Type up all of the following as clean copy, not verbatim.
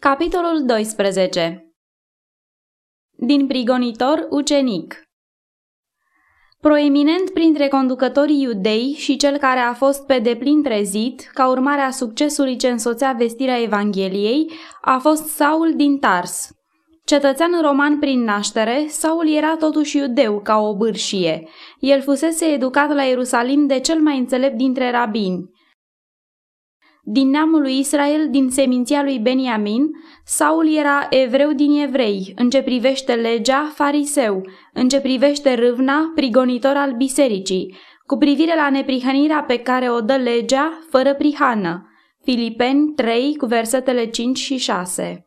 Capitolul 12. Din prigonitor ucenic. Proeminent printre conducătorii iudei și cel care a fost pe deplin trezit, ca urmare a succesului ce însoțea vestirea Evangheliei, a fost Saul din Tars. Cetățean roman prin naștere, Saul era totuși iudeu ca o bârșie. El fusese educat la Ierusalim de cel mai înțelept dintre rabini. Din neamul lui Israel, din seminția lui Beniamin, Saul era evreu din evrei, în ce privește legea, fariseu, în ce privește râvna, prigonitor al bisericii, cu privire la neprihănirea pe care o dă legea, fără prihană. Filipeni 3, cu versetele 5 și 6.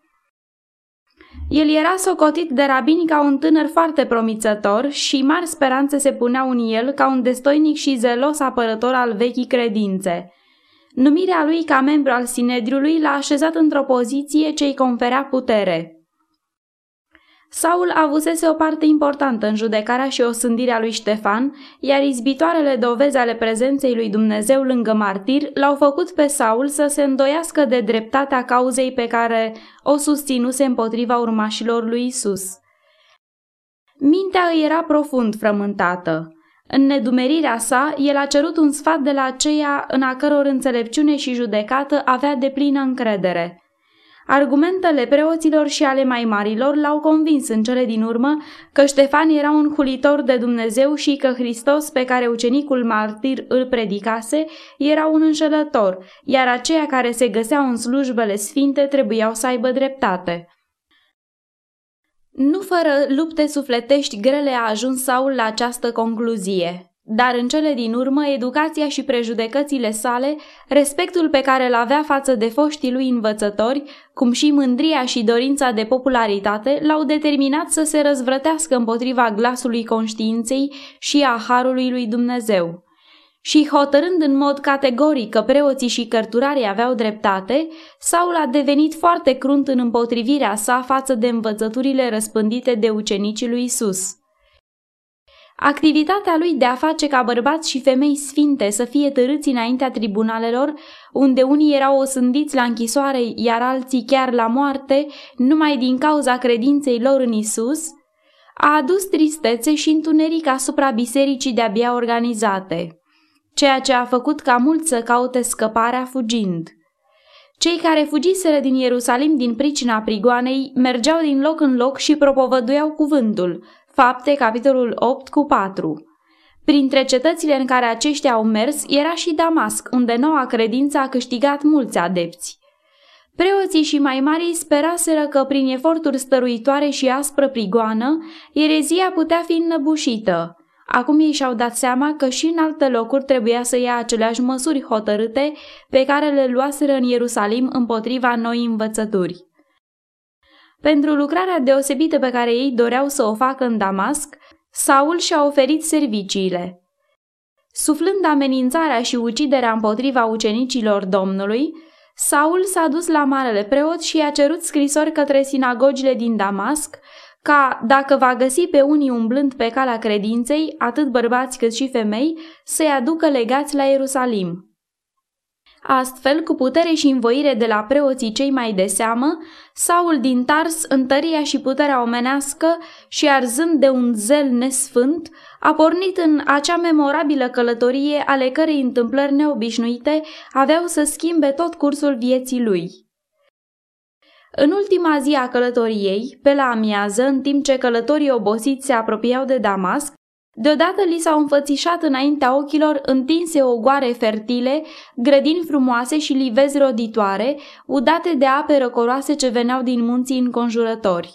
El era socotit de rabini ca un tânăr foarte promițător și mari speranțe se puneau în el ca un destoinic și zelos apărător al vechii credințe. Numirea lui ca membru al Sinedriului l-a așezat într-o poziție ce îi conferea putere. Saul avusese o parte importantă în judecarea și osândirea lui Ștefan, iar izbitoarele dovezi ale prezenței lui Dumnezeu lângă martir l-au făcut pe Saul să se îndoiască de dreptatea cauzei pe care o susținuse împotriva urmașilor lui Isus. Mintea îi era profund frământată. În nedumerirea sa, el a cerut un sfat de la aceia în a căror înțelepciune și judecată avea deplină încredere. Argumentele preoților și ale mai marilor l-au convins în cele din urmă că Ștefan era un hulitor de Dumnezeu și că Hristos pe care ucenicul martir îl predicase era un înșelător, iar aceia care se găseau în slujbele sfinte trebuiau să aibă dreptate. Nu fără lupte sufletești grele a ajuns Saul la această concluzie, dar în cele din urmă educația și prejudecățile sale, respectul pe care îl avea față de foștii lui învățători, cum și mândria și dorința de popularitate, l-au determinat să se răzvrătească împotriva glasului conștiinței și a harului lui Dumnezeu. Și hotărând în mod categoric că preoții și cărturarii aveau dreptate, Saul a devenit foarte crunt în împotrivirea sa față de învățăturile răspândite de ucenicii lui Isus. Activitatea lui de a face ca bărbați și femei sfinte să fie târâți înaintea tribunalelor, unde unii erau osândiți la închisoare, iar alții chiar la moarte, numai din cauza credinței lor în Isus, a adus tristețe și întuneric asupra bisericii de-abia organizate, ceea ce a făcut ca mulți să caute scăparea fugind. Cei care fugiseră din Ierusalim din pricina prigoanei mergeau din loc în loc și propovăduiau cuvântul, Fapte, capitolul 8 cu 4. Printre cetățile în care aceștia au mers era și Damasc, unde noua credință a câștigat mulți adepți. Preoții și mai marii speraseră că prin eforturi stăruitoare și aspră prigoană, erezia putea fi înnăbușită. Acum ei și-au dat seama că și în alte locuri trebuia să ia aceleași măsuri hotărâte pe care le luaseră în Ierusalim împotriva noii învățături. Pentru lucrarea deosebită pe care ei doreau să o facă în Damasc, Saul și-a oferit serviciile. Suflând amenințarea și uciderea împotriva ucenicilor Domnului, Saul s-a dus la marele preot și i-a cerut scrisori către sinagogile din Damasc, ca, dacă va găsi pe unii umblând pe calea credinței, atât bărbați cât și femei, să-i aducă legați la Ierusalim. Astfel, cu putere și învoire de la preoții cei mai de seamă, Saul din Tars, întăria și puterea omenească și arzând de un zel nesfânt, a pornit în acea memorabilă călătorie ale cărei întâmplări neobișnuite aveau să schimbe tot cursul vieții lui. În ultima zi a călătoriei, pe la amiază, în timp ce călătorii obosiți se apropiau de Damasc, deodată li s-au înfățișat înaintea ochilor întinse ogoare fertile, grădini frumoase și livezi roditoare, udate de ape răcoroase ce veneau din munții înconjurători.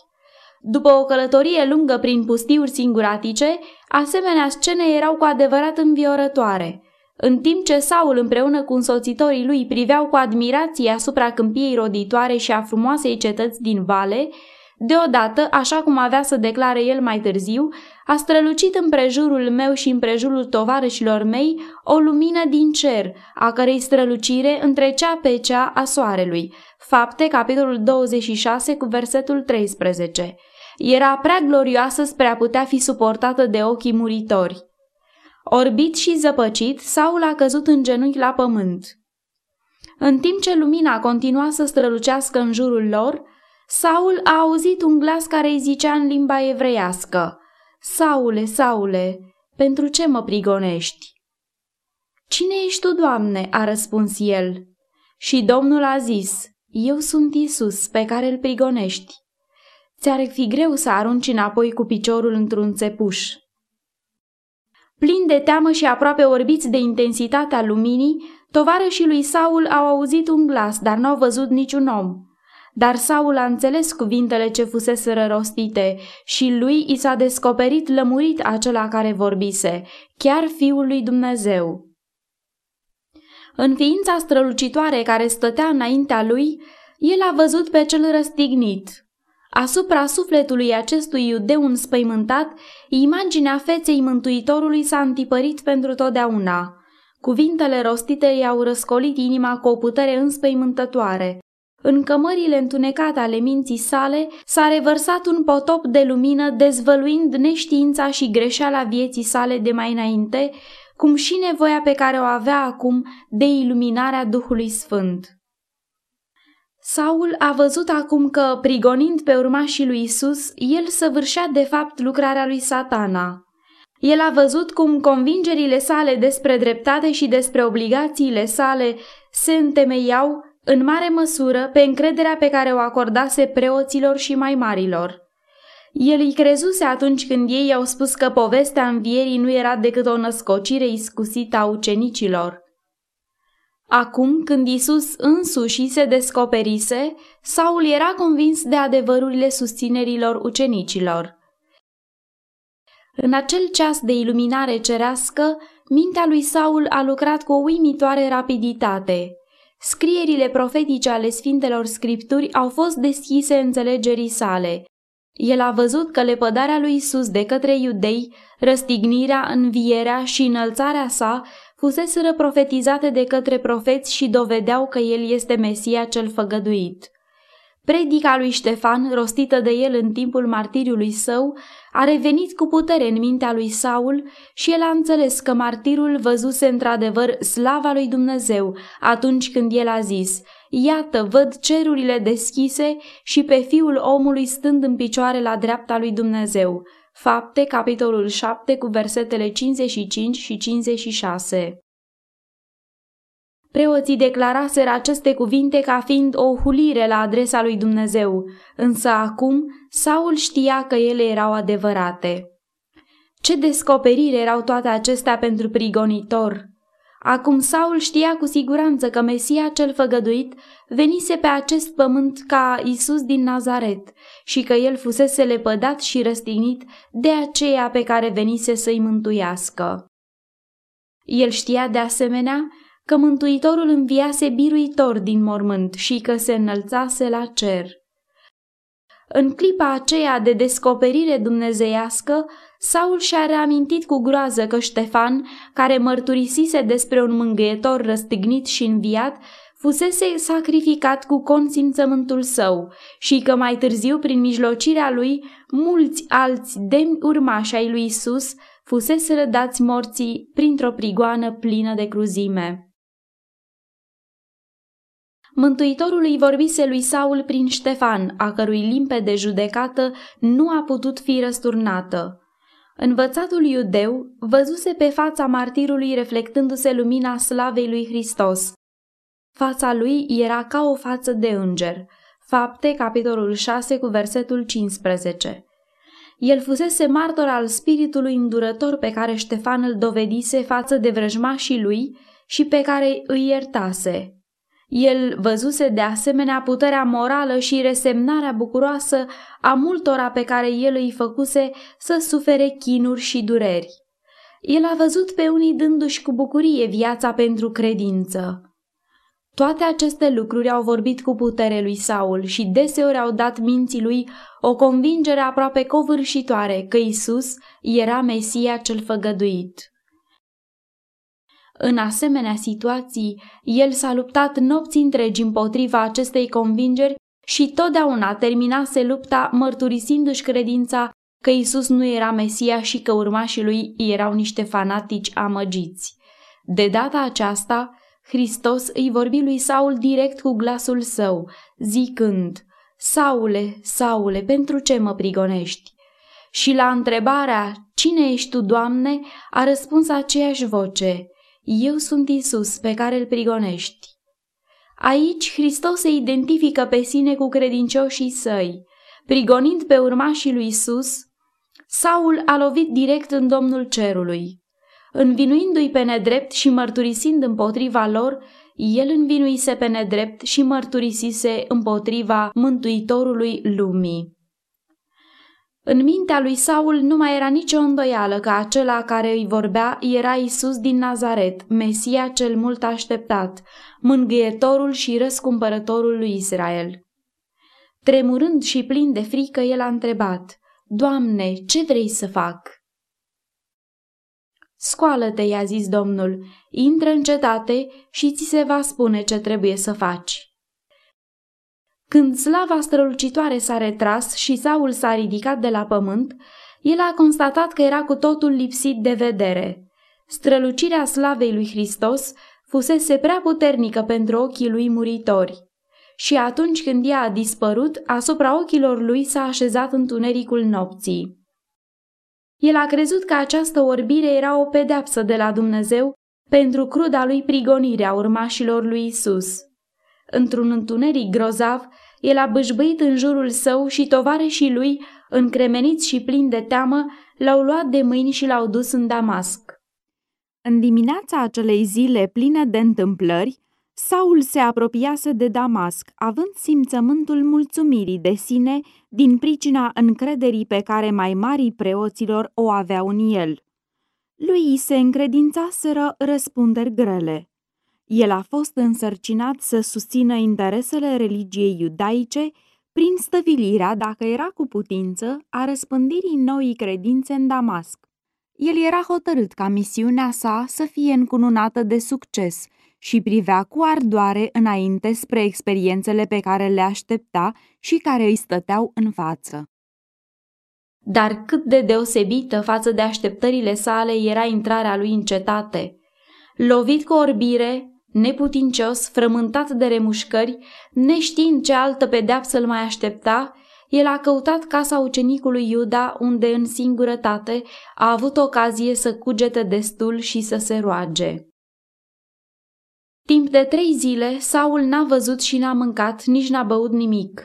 După o călătorie lungă prin pustiuri singuratice, asemenea scene erau cu adevărat înviorătoare. În timp ce Saul împreună cu însoțitorii lui priveau cu admirație asupra câmpiei roditoare și a frumoasei cetăți din vale, deodată, așa cum avea să declare el mai târziu, a strălucit împrejurul meu și împrejurul tovarășilor mei o lumină din cer, a cărei strălucire întrecea pe cea a soarelui. Fapte, capitolul 26 cu versetul 13. Era prea glorioasă spre a putea fi suportată de ochii muritori. Orbit și zăpăcit, Saul a căzut în genunchi la pământ. În timp ce lumina continua să strălucească în jurul lor, Saul a auzit un glas care îi zicea în limba evreiască: „Saule, Saule, pentru ce mă prigonești?” „Cine ești tu, Doamne?” a răspuns el. Și Domnul a zis: „Eu sunt Isus pe care îl prigonești. Ți-ar fi greu să arunci înapoi cu piciorul într-un țepuș.” Plini de teamă și aproape orbiți de intensitatea luminii, tovarășii lui Saul au auzit un glas, dar n-au văzut niciun om. Dar Saul a înțeles cuvintele ce fuseseră rostite și lui i s-a descoperit lămurit acela care vorbise, chiar Fiul lui Dumnezeu. În ființa strălucitoare care stătea înaintea lui, el a văzut pe cel răstignit. Asupra sufletului acestui iudeu înspăimântat, imaginea feței Mântuitorului s-a întipărit pentru totdeauna. Cuvintele rostite i-au răscolit inima cu o putere înspăimântătoare. În cămările întunecate ale minții sale s-a revărsat un potop de lumină, dezvăluind neștiința și greșeala vieții sale de mai înainte, cum și nevoia pe care o avea acum de iluminarea Duhului Sfânt. Saul a văzut acum că, prigonind pe urmașii lui Isus, el săvârșea de fapt lucrarea lui Satana. El a văzut cum convingerile sale despre dreptate și despre obligațiile sale se întemeiau în mare măsură pe încrederea pe care o acordase preoților și mai marilor. El îi crezuse atunci când ei i-au spus că povestea învierii nu era decât o născocire iscusită a ucenicilor. Acum, când Isus însuși se descoperise, Saul era convins de adevărurile susținerilor ucenicilor. În acel ceas de iluminare cerească, mintea lui Saul a lucrat cu o uimitoare rapiditate. Scrierile profetice ale Sfintelor Scripturi au fost deschise înțelegerii sale. El a văzut că lepădarea lui Isus de către iudei, răstignirea, învierea și înălțarea sa fuseseră profetizate de către profeți și dovedeau că el este Mesia cel făgăduit. Predica lui Ștefan, rostită de el în timpul martiriului său, a revenit cu putere în mintea lui Saul și el a înțeles că martirul văzuse într-adevăr slava lui Dumnezeu atunci când el a zis: „Iată, văd cerurile deschise și pe Fiul omului stând în picioare la dreapta lui Dumnezeu.” Fapte, capitolul 7, cu versetele 55 și 56. Preoții declaraseră aceste cuvinte ca fiind o hulire la adresa lui Dumnezeu, însă acum Saul știa că ele erau adevărate. Ce descoperiri erau toate acestea pentru prigonitor! Acum Saul știa cu siguranță că Mesia cel făgăduit venise pe acest pământ ca Isus din Nazaret și că el fusese lepădat și răstignit de aceea pe care venise să-i mântuiască. El știa de asemenea că Mântuitorul înviase biruitor din mormânt și că se înălțase la cer. În clipa aceea de descoperire dumnezeiască, Saul și-a reamintit cu groază că Ștefan, care mărturisise despre un mângâietor răstignit și înviat, fusese sacrificat cu consimțământul său și că mai târziu, prin mijlocirea lui, mulți alți demni urmași ai lui Isus fuseseră dați morții printr-o prigoană plină de cruzime. Mântuitorul îi vorbise lui Saul prin Ștefan, a cărui limpede judecată nu a putut fi răsturnată. Învățatul iudeu văzuse pe fața martirului reflectându-se lumina slavei lui Hristos. Fața lui era ca o față de înger. Fapte, capitolul 6, cu versetul 15. El fusese martor al spiritului îndurător pe care Ștefan îl dovedise față de vrăjmașii lui și pe care îi iertase. El văzuse de asemenea puterea morală și resemnarea bucuroasă a multora pe care el îi făcuse să sufere chinuri și dureri. El a văzut pe unii dându-și cu bucurie viața pentru credință. Toate aceste lucruri au vorbit cu putere lui Saul și deseori au dat minții lui o convingere aproape covârșitoare că Isus era Mesia cel făgăduit. În asemenea situații, el s-a luptat nopți întregi împotriva acestei convingeri și totdeauna terminase lupta mărturisindu-și credința că Isus nu era Mesia și că urmașii lui erau niște fanatici amăgiți. De data aceasta, Hristos îi vorbi lui Saul direct cu glasul său, zicând: „Saule, Saule, pentru ce mă prigonești?” Și la întrebarea: „Cine ești tu, Doamne?” a răspuns aceeași voce: „Eu sunt Isus, pe care îl prigonești.” Aici Hristos se identifică pe sine cu credincioșii săi. Prigonind pe urmașii lui Isus, Saul a lovit direct în Domnul Cerului. Învinuindu-i pe nedrept și mărturisind împotriva lor, el învinuise pe nedrept și mărturisise împotriva Mântuitorului lumii. În mintea lui Saul nu mai era nicio îndoială că acela care îi vorbea era Isus din Nazaret, Mesia cel mult așteptat, mângâietorul și răscumpărătorul lui Israel. Tremurând și plin de frică, el a întrebat: „Doamne, ce vrei să fac?” „Scoală-te,” i-a zis Domnul, „intră în cetate și ți se va spune ce trebuie să faci.” Când slava strălucitoare s-a retras și Saul s-a ridicat de la pământ, el a constatat că era cu totul lipsit de vedere. Strălucirea slavei lui Hristos fusese prea puternică pentru ochii lui muritori. Și atunci când ea a dispărut, asupra ochilor lui s-a așezat întunericul nopții. El a crezut că această orbire era o pedeapsă de la Dumnezeu pentru cruda lui prigonire a urmașilor lui Isus. Într-un întuneric grozav, el a bâșbâit în jurul său și tovarășii lui, încremeniți și plini de teamă, l-au luat de mâini și l-au dus în Damasc. În dimineața acelei zile pline de întâmplări, Saul se apropiase de Damasc, având simțământul mulțumirii de sine din pricina încrederii pe care mai marii preoților o aveau în el. Lui se încredințaseră răspunderi grele. El a fost însărcinat să susțină interesele religiei iudaice prin stăvilirea, dacă era cu putință, a răspândirii noii credințe în Damasc. El era hotărât ca misiunea sa să fie încununată de succes și privea cu ardoare înainte spre experiențele pe care le aștepta și care îi stăteau în față. Dar cât de deosebită față de așteptările sale era intrarea lui în cetate! Lovit cu orbire, neputincios, frământat de remușcări, neștiind ce altă pedeapsă îl mai aștepta, el a căutat casa ucenicului Iuda, unde în singurătate a avut ocazie să cugete destul și să se roage. Timp de 3 zile, Saul n-a văzut și n-a mâncat, nici n-a băut nimic.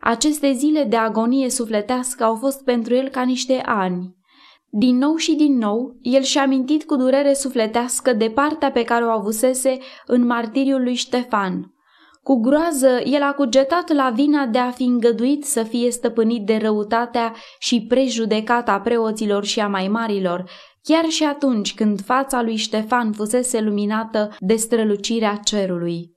Aceste zile de agonie sufletească au fost pentru el ca niște ani. Din nou și din nou, el și-a amintit cu durere sufletească de partea pe care o avusese în martiriul lui Ștefan. Cu groază, el a cugetat la vina de a fi îngăduit să fie stăpânit de răutatea și prejudecata preoților și a mai marilor, chiar și atunci când fața lui Ștefan fusese luminată de strălucirea cerului.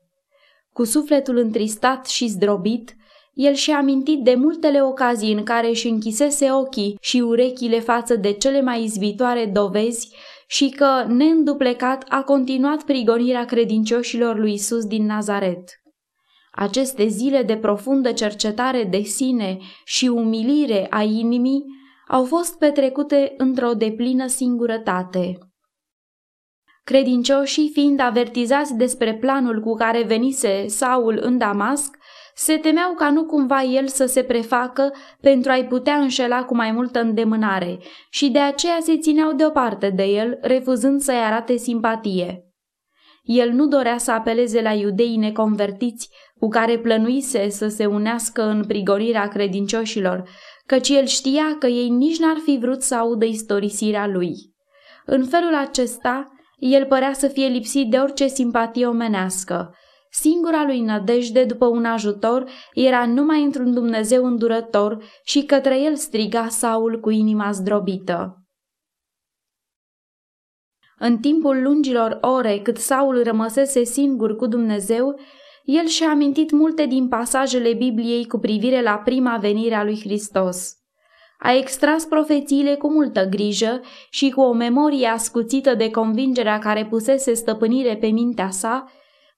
Cu sufletul întristat și zdrobit, el și-a amintit de multele ocazii în care își închisese ochii și urechile față de cele mai izbitoare dovezi și că, neînduplecat, a continuat prigonirea credincioșilor lui Isus din Nazaret. Aceste zile de profundă cercetare de sine și umilire a inimii au fost petrecute într-o deplină singurătate. Credincioșii, fiind avertizați despre planul cu care venise Saul în Damasc, se temeau ca nu cumva el să se prefacă pentru a-i putea înșela cu mai multă îndemânare și de aceea se țineau deoparte de el, refuzând să-i arate simpatie. El nu dorea să apeleze la iudeii neconvertiți cu care plănuise să se unească în prigonirea credincioșilor, căci el știa că ei nici n-ar fi vrut să audă istorisirea lui. În felul acesta, el părea să fie lipsit de orice simpatie omenească. Singura lui nădejde după un ajutor era numai într-un Dumnezeu îndurător și către el striga Saul cu inima zdrobită. În timpul lungilor ore cât Saul rămăsese singur cu Dumnezeu, el și-a amintit multe din pasajele Bibliei cu privire la prima venire a lui Hristos. A extras profețiile cu multă grijă și cu o memorie ascuțită de convingerea care pusese stăpânire pe mintea sa,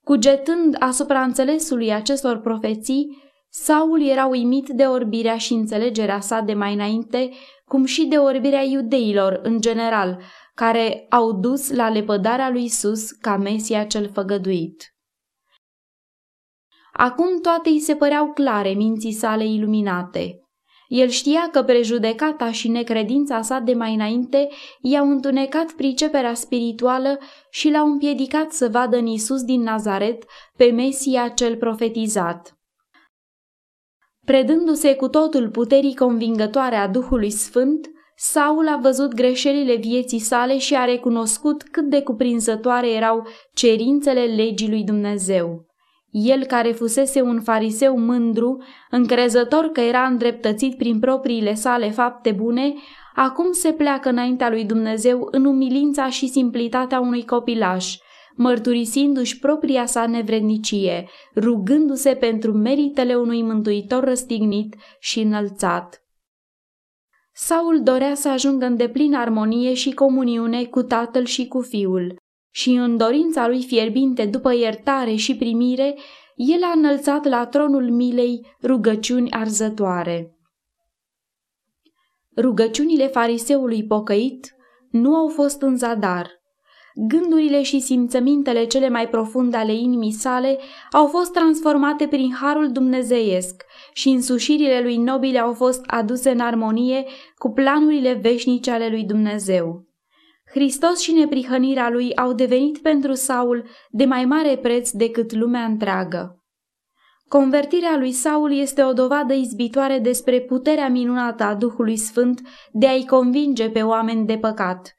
cugetând asupra înțelesului acestor profeții, Saul era uimit de orbirea și înțelegerea sa de mai înainte, cum și de orbirea iudeilor în general, care au dus la lepădarea lui Isus ca Mesia cel făgăduit. Acum toate îi se păreau clare minții sale iluminate. El știa că prejudecata și necredința sa de mai înainte i-au întunecat priceperea spirituală și l-au împiedicat să vadă în Isus din Nazaret pe Mesia cel profetizat. Predându-se cu totul puterii convingătoare a Duhului Sfânt, Saul a văzut greșelile vieții sale și a recunoscut cât de cuprinzătoare erau cerințele legii lui Dumnezeu. El, care fusese un fariseu mândru, încrezător că era îndreptățit prin propriile sale fapte bune, acum se pleacă înaintea lui Dumnezeu în umilința și simplitatea unui copilaș, mărturisindu-și propria sa nevrednicie, rugându-se pentru meritele unui mântuitor răstignit și înălțat. Saul dorea să ajungă în deplină armonie și comuniune cu Tatăl și cu Fiul. Și în dorința lui fierbinte după iertare și primire, el a înălțat la tronul milei rugăciuni arzătoare. Rugăciunile fariseului pocăit nu au fost în zadar. Gândurile și simțămintele cele mai profunde ale inimii sale au fost transformate prin harul dumnezeiesc și însușirile lui nobile au fost aduse în armonie cu planurile veșnice ale lui Dumnezeu. Hristos și neprihănirea lui au devenit pentru Saul de mai mare preț decât lumea întreagă. Convertirea lui Saul este o dovadă izbitoare despre puterea minunată a Duhului Sfânt de a-i convinge pe oameni de păcat.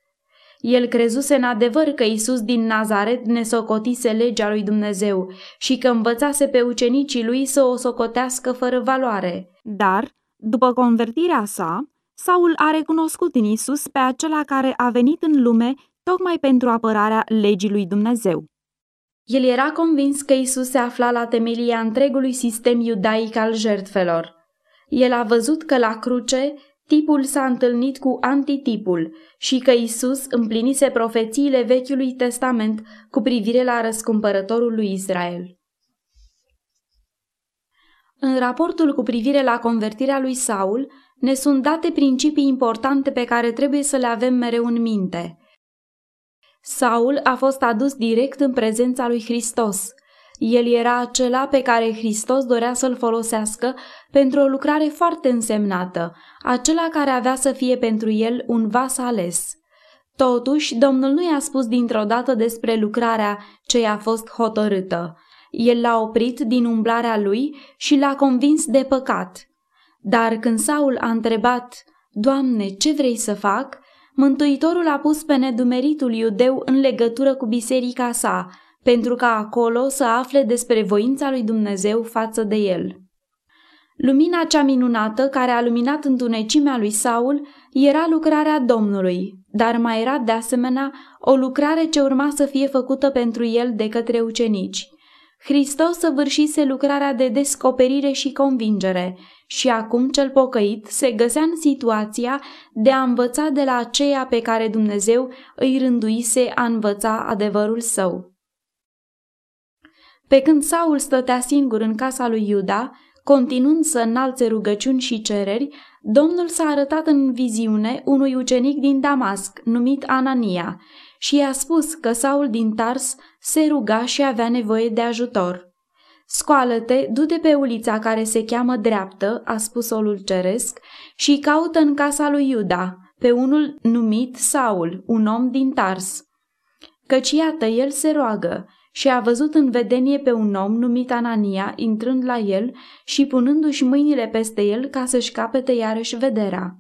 El crezuse în adevăr că Isus din Nazaret ne socotise legea lui Dumnezeu și că învățase pe ucenicii lui să o socotească fără valoare. Dar, după convertirea sa, Saul a recunoscut în Isus pe acela care a venit în lume tocmai pentru apărarea legii lui Dumnezeu. El era convins că Isus se afla la temelia întregului sistem iudaic al jertfelor. El a văzut că la cruce tipul s-a întâlnit cu antitipul și că Isus împlinise profețiile Vechiului Testament cu privire la răscumpărătorul lui Israel. În raportul cu privire la convertirea lui Saul, ne sunt date principii importante pe care trebuie să le avem mereu în minte. Saul a fost adus direct în prezența lui Hristos. El era acela pe care Hristos dorea să-l folosească pentru o lucrare foarte însemnată, acela care avea să fie pentru el un vas ales. Totuși, Domnul nu i-a spus dintr-o dată despre lucrarea ce i-a fost hotărâtă. El l-a oprit din umblarea lui și l-a convins de păcat. Dar când Saul a întrebat, „Doamne, ce vrei să fac?", Mântuitorul a pus pe nedumeritul iudeu în legătură cu biserica sa, pentru ca acolo să afle despre voința lui Dumnezeu față de el. Lumina cea minunată care a luminat întunecimea lui Saul era lucrarea Domnului, dar mai era de asemenea o lucrare ce urma să fie făcută pentru el de către ucenici. Hristos săvârșise lucrarea de descoperire și convingere și acum cel pocăit se găsea în situația de a învăța de la aceea pe care Dumnezeu îi rânduise a învăța adevărul său. Pe când Saul stătea singur în casa lui Iuda, continuând să înalțe rugăciuni și cereri, Domnul s-a arătat în viziune unui ucenic din Damasc, numit Anania, și i-a spus că Saul din Tars se ruga și avea nevoie de ajutor. „Scoală-te, du-te pe ulița care se cheamă dreaptă", a spus Solul Ceresc, „și caută în casa lui Iuda, pe unul numit Saul, un om din Tars. Căci iată, el se roagă", și a văzut în vedenie pe un om numit Anania intrând la el și punându-și mâinile peste el ca să-și capete iarăși vederea.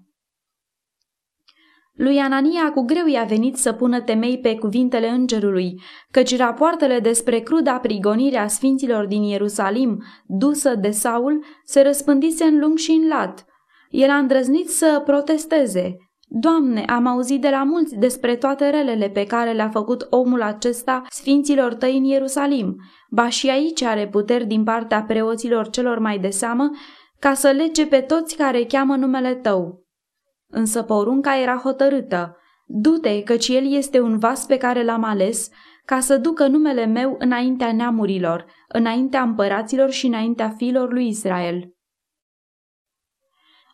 Lui Anania cu greu i-a venit să pună temei pe cuvintele îngerului, căci rapoartele despre cruda prigonire a sfinților din Ierusalim, dusă de Saul, se răspândise în lung și în lat. El a îndrăznit să protesteze. „Doamne, am auzit de la mulți despre toate relele pe care le-a făcut omul acesta sfinților tăi în Ierusalim, ba și aici are puteri din partea preoților celor mai de seamă ca să lege pe toți care cheamă numele tău." Însă porunca era hotărâtă. „Du-te, căci el este un vas pe care l-am ales, ca să ducă numele meu înaintea neamurilor, înaintea împăraților și înaintea fiilor lui Israel.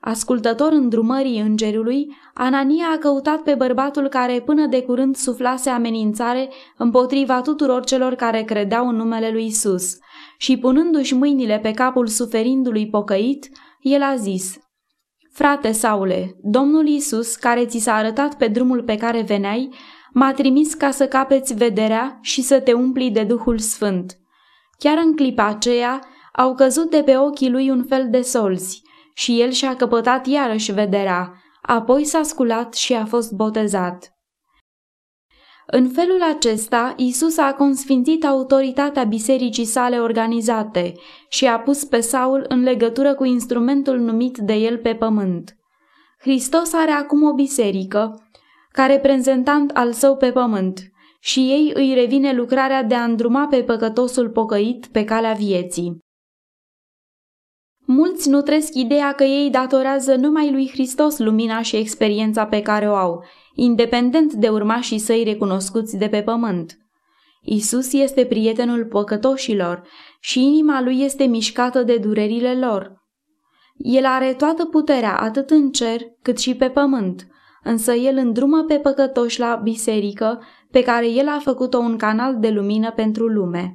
Ascultător îndrumării îngerului, Anania a căutat pe bărbatul care până de curând suflase amenințare împotriva tuturor celor care credeau în numele lui Isus și, punându-și mâinile pe capul suferindului pocăit, el a zis: „Frate Saule, Domnul Isus, care ți s-a arătat pe drumul pe care veneai, m-a trimis ca să capeți vederea și să te umpli de Duhul Sfânt.” Chiar în clipa aceea au căzut de pe ochii lui un fel de solzi și el și-a căpătat iarăși vederea, apoi s-a sculat și a fost botezat. În felul acesta, Isus a consfințit autoritatea bisericii sale organizate și a pus pe Saul în legătură cu instrumentul numit de el pe pământ. Hristos are acum o biserică, ca reprezentant al său pe pământ, și ei îi revine lucrarea de a îndruma pe păcătosul pocăit pe calea vieții. Mulți nutresc ideea că ei datorează numai lui Hristos lumina și experiența pe care o au, independent de urmașii săi recunoscuți de pe pământ. Isus este prietenul păcătoșilor și inima lui este mișcată de durerile lor. El are toată puterea atât în cer cât și pe pământ, însă el îndrumă pe păcătoși la biserică pe care el a făcut-o un canal de lumină pentru lume.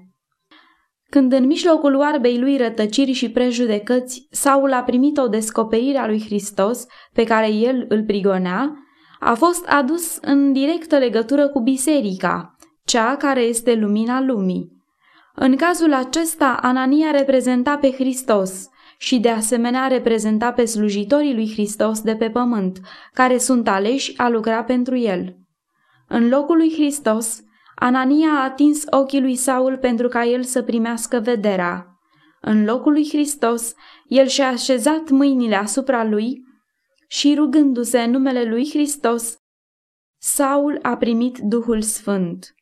Când în mijlocul oarbei lui rătăciri și prejudecăți, Saul a primit o descoperire a lui Hristos pe care el îl prigonea, a fost adus în directă legătură cu biserica, cea care este lumina lumii. În cazul acesta, Anania reprezenta pe Hristos și de asemenea reprezenta pe slujitorii lui Hristos de pe pământ, care sunt aleși a lucra pentru el. În locul lui Hristos, Anania a atins ochii lui Saul pentru ca el să primească vederea. În locul lui Hristos, el și-a așezat mâinile asupra lui și, rugându-se în numele lui Hristos, Saul a primit Duhul Sfânt.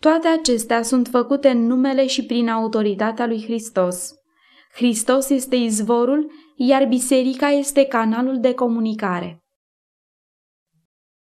Toate acestea sunt făcute în numele și prin autoritatea lui Hristos. Hristos este izvorul, iar biserica este canalul de comunicare.